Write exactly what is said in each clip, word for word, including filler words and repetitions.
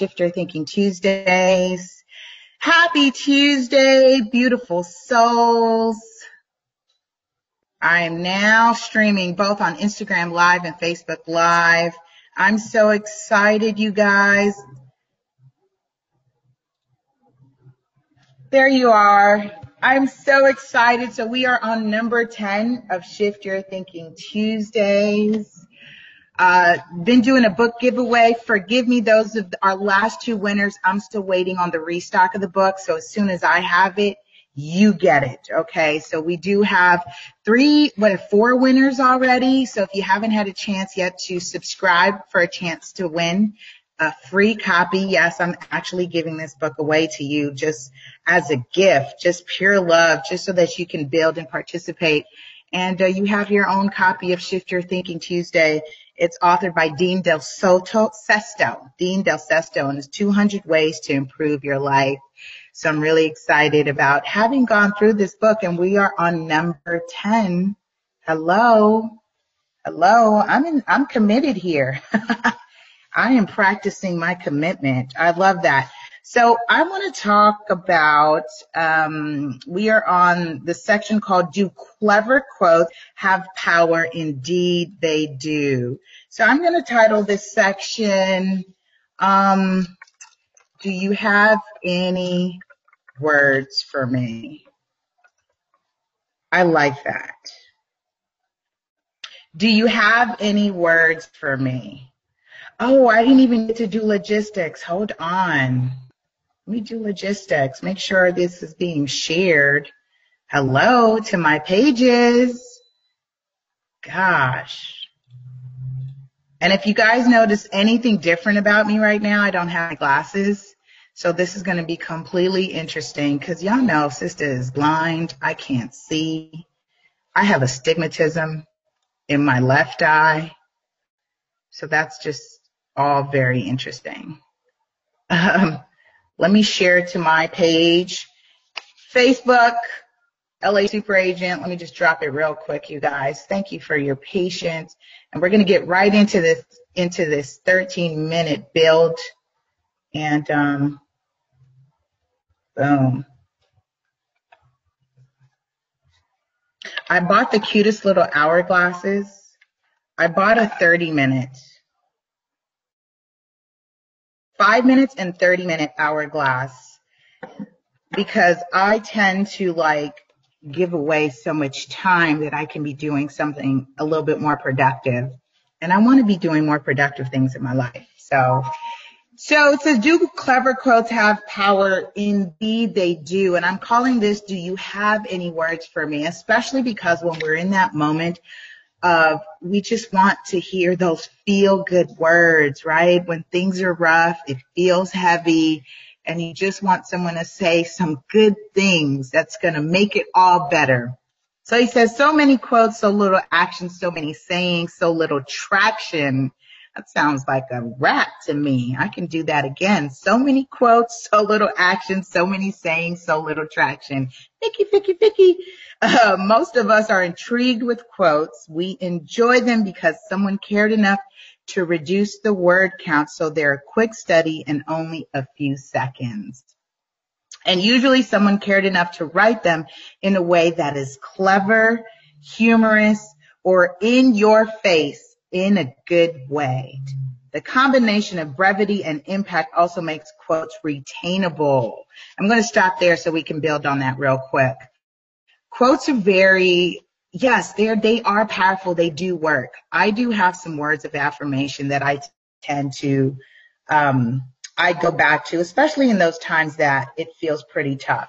Shift Your Thinking Tuesdays. Happy Tuesday, beautiful souls. I am now streaming both on Instagram Live and Facebook Live. I'm so excited, you guys. There you are. I'm so excited. So we are on number ten of Shift Your Thinking Tuesdays. Uh, been doing a book giveaway. Forgive me, those of our last two winners, I'm still waiting on the restock of the book. So as soon as I have it, you get it. Okay. So we do have three, what, four winners already. So if you haven't had a chance yet to subscribe for a chance to win a free copy. Yes, I'm actually giving this book away to you just as a gift, just pure love, just so that you can build and participate. And uh, you have your own copy of Shift Your Thinking Tuesday. It's authored by Dean Del Soto, Sesto, Dean Del Sesto, and his two hundred Ways to Improve Your Life. So I'm really excited about having gone through this book, and we are on number ten. Hello. Hello. I'm in, I'm committed here. I am practicing my commitment. I love that. So I want to talk about, um, we are on the section called Do Clever Quotes Have Power? Indeed, they do. So I'm going to title this section, um, Do You Have Any Words for Me? I like that. Do you have any words for me? Oh, I didn't even get to do logistics. Hold on. Let me do logistics. Make sure this is being shared. Hello to my pages. Gosh. And if you guys notice anything different about me right now, I don't have my glasses. So this is going to be completely interesting because y'all know sister is blind. I can't see. I have astigmatism in my left eye. So that's just all very interesting. Um, let me share to my page, Facebook, L A Super Agent. Let me just drop it real quick, you guys. Thank you for your patience, and we're going to get right into this into this thirteen minute build. And um, boom! I bought the cutest little hourglasses. I bought a thirty minute. Five minutes and thirty minute hourglass, because I tend to like give away so much time that I can be doing something a little bit more productive, and I want to be doing more productive things in my life. So, so it says, do clever quotes have power? Indeed, they do. And I'm calling this, do you have any words for me? Especially because when we're in that moment of, we just want to hear those feel-good words, right? When things are rough, it feels heavy, and you just want someone to say some good things that's going to make it all better. So he says, so many quotes, so little action, so many sayings, so little traction. That sounds like a rap to me. I can do that again. So many quotes, so little action, so many sayings, so little traction. Vicky, Vicky, Vicky. Uh, most of us are intrigued with quotes. We enjoy them because someone cared enough to reduce the word count so they're a quick study in only a few seconds. And usually someone cared enough to write them in a way that is clever, humorous, or in your face, in a good way. The combination of brevity and impact also makes quotes retainable. I'm going to stop there so we can build on that real quick. Quotes are very, yes, they're, they are powerful. They do work. I do have some words of affirmation that I tend to, um, I go back to, especially in those times that it feels pretty tough.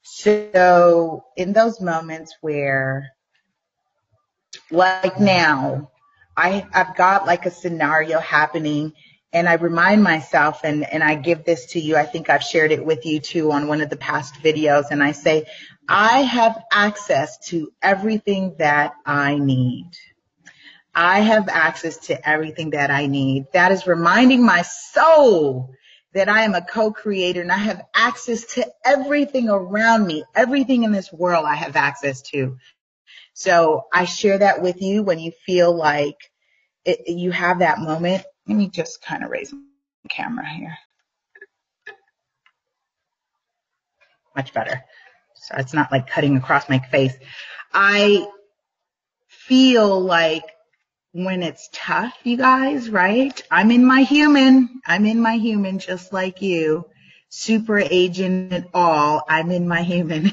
So in those moments where, like now, I, I've got like a scenario happening, and I remind myself, and, and I give this to you. I think I've shared it with you too on one of the past videos. And I say, I have access to everything that I need. I have access to everything that I need. That is reminding my soul that I am a co-creator, and I have access to everything around me, everything in this world I have access to. So I share that with you when you feel like it, you have that moment. Let me just kind of raise my camera here. Much better. So it's not like cutting across my face. I feel like when it's tough, you guys, right? I'm in my human. I'm in my human just like you. Super agent at all. I'm in my human.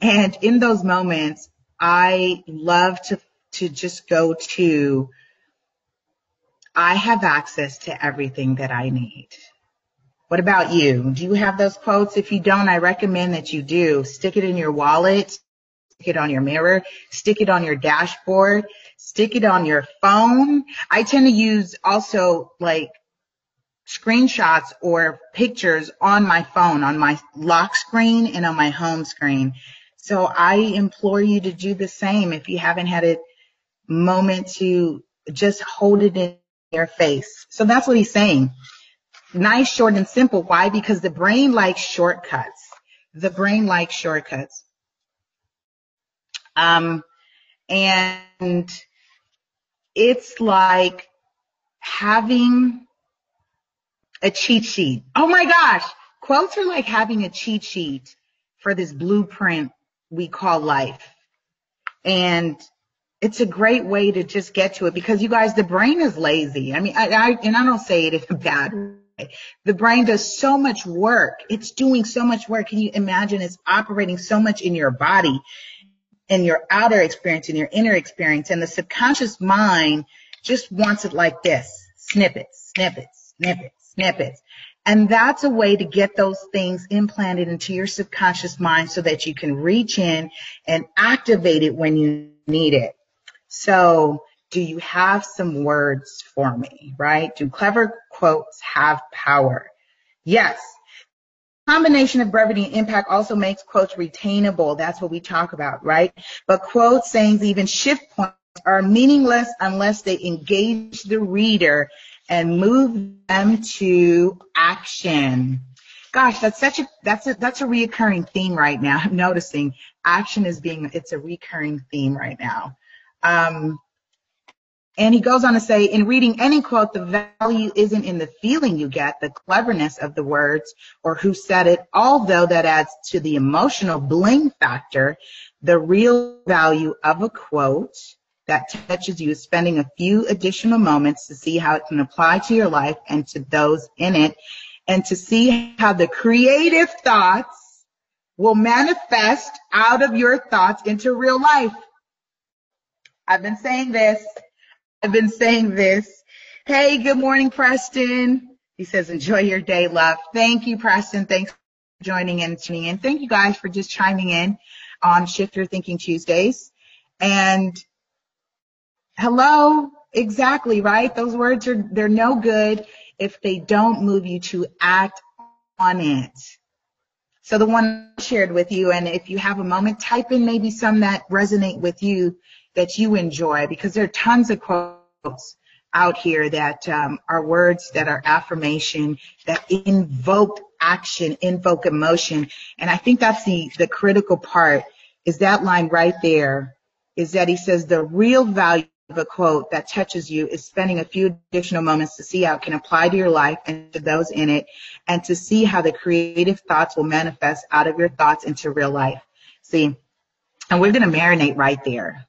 And in those moments, I love to, to just go to, I have access to everything that I need. What about you? Do you have those quotes? If you don't, I recommend that you do. Stick it in your wallet, stick it on your mirror, stick it on your dashboard, stick it on your phone. I tend to use also like screenshots or pictures on my phone, on my lock screen and on my home screen. So I implore you to do the same if you haven't had a moment to just hold it in your face. So that's what he's saying. Nice, short, and simple. Why? Because the brain likes shortcuts. The brain likes shortcuts. Um, and it's like having a cheat sheet. Oh my gosh. Quotes are like having a cheat sheet for this blueprint we call life. And it's a great way to just get to it because, you guys, the brain is lazy. I mean, I, I and I don't say it in a bad way. The brain does so much work. It's doing so much work. Can you imagine? It's operating so much in your body, in your outer experience, in your inner experience. And the subconscious mind just wants it like this. Snippets, snippets, snippets, snippets. And that's a way to get those things implanted into your subconscious mind so that you can reach in and activate it when you need it. So do you have some words for me, right? Do clever quotes have power? Yes. Combination of brevity and impact also makes quotes retainable. That's what we talk about, right? But quotes, sayings, even shift points are meaningless unless they engage the reader and move them to action. Gosh, that's such a that's a that's a recurring theme right now. I'm noticing action is being it's a recurring theme right now. Um, and he goes on to say, in reading any quote, the value isn't in the feeling you get, the cleverness of the words or who said it, although that adds to the emotional bling factor. The real value of a quote that touches you is spending a few additional moments to see how it can apply to your life and to those in it, and to see how the creative thoughts will manifest out of your thoughts into real life. I've been saying this. I've been saying this. Hey, good morning, Preston. He says, enjoy your day, love. Thank you, Preston. Thanks for joining and tuning in. Thank you guys for just chiming in on Shift Your Thinking Tuesdays. And hello, exactly, right? Those words, are they're no good if they don't move you to act on it. So the one I shared with you, and if you have a moment, type in maybe some that resonate with you, that you enjoy, because there are tons of quotes out here that um, are words that are affirmation, that invoke action, invoke emotion. And I think that's the, the critical part, is that line right there, is that he says the real value of a quote that touches you is spending a few additional moments to see how it can apply to your life and to those in it, and to see how the creative thoughts will manifest out of your thoughts into real life. See, and we're going to marinate right there.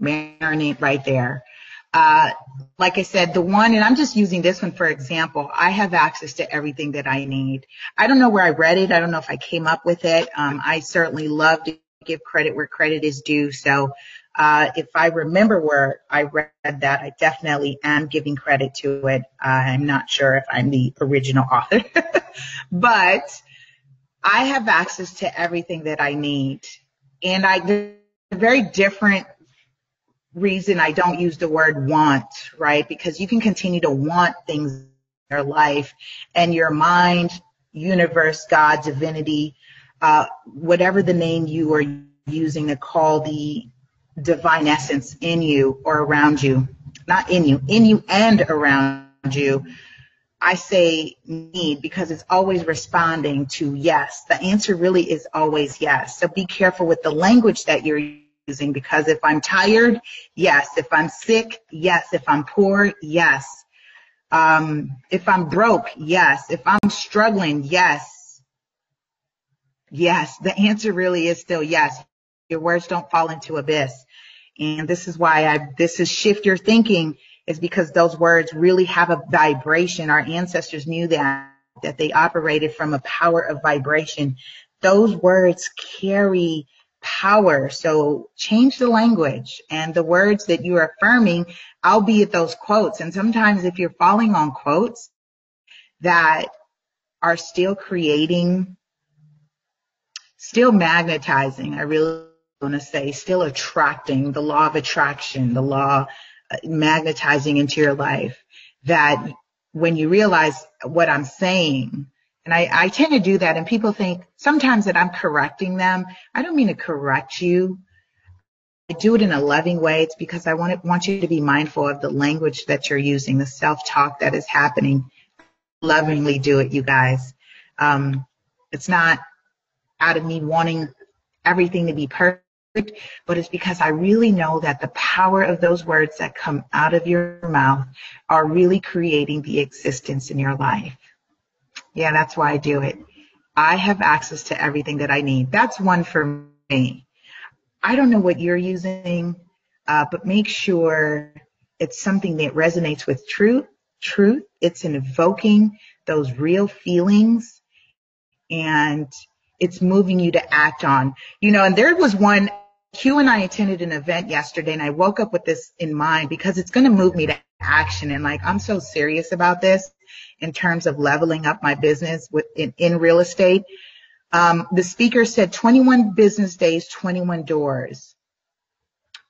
Marinate right there. Uh, like I said, the one, and I'm just using this one for example, I have access to everything that I need. I don't know where I read it. I don't know if I came up with it. Um, I certainly love to give credit where credit is due. So uh, if I remember where I read that, I definitely am giving credit to it. Uh, I'm not sure if I'm the original author, but I have access to everything that I need. And I, there's a very different reason I don't use the word want, right? Because you can continue to want things in your life, and your mind, universe, God, divinity, uh, whatever the name you are using to call the divine essence in you or around you, not in you, in you and around you. I say need because it's always responding to yes. The answer really is always yes. So be careful with the language that you're using. Because if I'm tired, yes. If I'm sick, yes. If I'm poor, yes. Um, if I'm broke, yes. If I'm struggling, yes. Yes, the answer really is still yes. Your words don't fall into abyss. And this is why I, this is Shift Your Thinking, is because those words really have a vibration. Our ancestors knew that, that they operated from a power of vibration. Those words carry power. So change the language and the words that you are affirming, albeit those quotes. And sometimes if you're falling on quotes that are still creating, still magnetizing, I really want to say, still attracting, the law of attraction, the law magnetizing into your life, that when you realize what I'm saying, and I, I tend to do that, and people think sometimes that I'm correcting them. I don't mean to correct you. I do it in a loving way. It's because I want, it, want you to be mindful of the language that you're using, the self-talk that is happening. Lovingly do it, you guys. Um, it's not out of me wanting everything to be perfect, but it's because I really know that the power of those words that come out of your mouth are really creating the existence in your life. Yeah, that's why I do it. I have access to everything that I need. That's one for me. I don't know what you're using, uh, but make sure it's something that resonates with truth. Truth. It's invoking those real feelings, and it's moving you to act on, you know. And there was one, Q and I attended an event yesterday, and I woke up with this in mind because it's going to move me to action. And like, I'm so serious about this in terms of leveling up my business with, in, in real estate. Um, the speaker said twenty-one business days, twenty-one doors.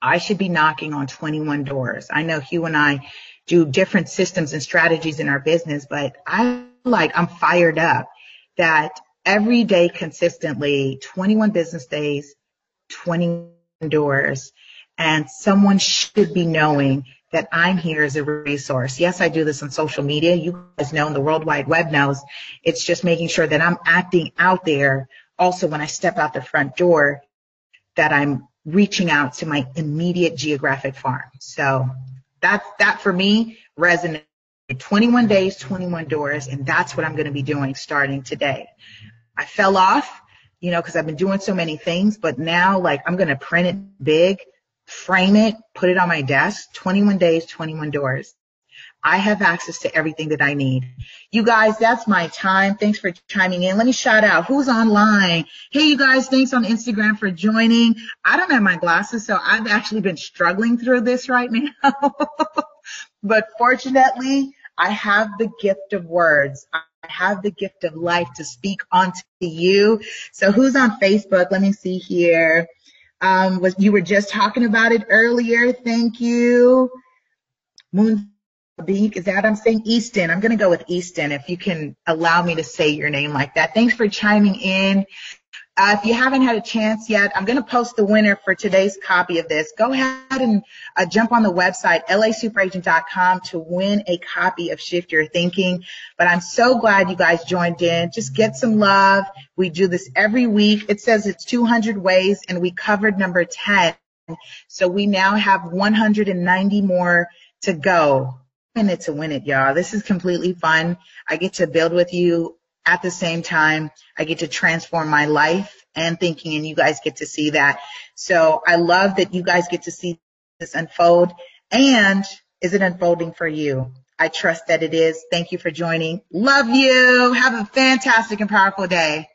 I should be knocking on twenty-one doors. I know Hugh and I do different systems and strategies in our business, but I like, I'm fired up that every day consistently, twenty-one business days, twenty-one doors, and someone should be knowing that I'm here as a resource. Yes, I do this on social media. You guys know, and the World Wide Web knows. It's just making sure that I'm acting out there. Also, when I step out the front door, that I'm reaching out to my immediate geographic farm. So that's, that for me resonates. twenty-one days, twenty-one doors, and that's what I'm going to be doing starting today. I fell off, you know, because I've been doing so many things, but now, like, I'm going to print it big, frame it, put it on my desk, twenty-one days, twenty-one doors. I have access to everything that I need. You guys, that's my time. Thanks for chiming in. Let me shout out who's online. Hey, you guys, thanks on Instagram for joining. I don't have my glasses, so I've actually been struggling through this right now. But fortunately, I have the gift of words. I have the gift of life to speak onto you. So who's on Facebook? Let me see here. Um, was, you were just talking about it earlier. Thank you. Moonbeak, is that I'm saying Easton? I'm going to go with Easton if you can allow me to say your name like that. Thanks for chiming in. Uh, if you haven't had a chance yet, I'm going to post the winner for today's copy of this. Go ahead and uh, jump on the website, L A super agent dot com, to win a copy of Shift Your Thinking. But I'm so glad you guys joined in. Just get some love. We do this every week. It says it's two hundred ways, and we covered number ten. So we now have one hundred ninety more to go. And it's a win it, y'all. This is completely fun. I get to build with you. At the same time, I get to transform my life and thinking, and you guys get to see that. So I love that you guys get to see this unfold. And is it unfolding for you? I trust that it is. Thank you for joining. Love you. Have a fantastic and powerful day.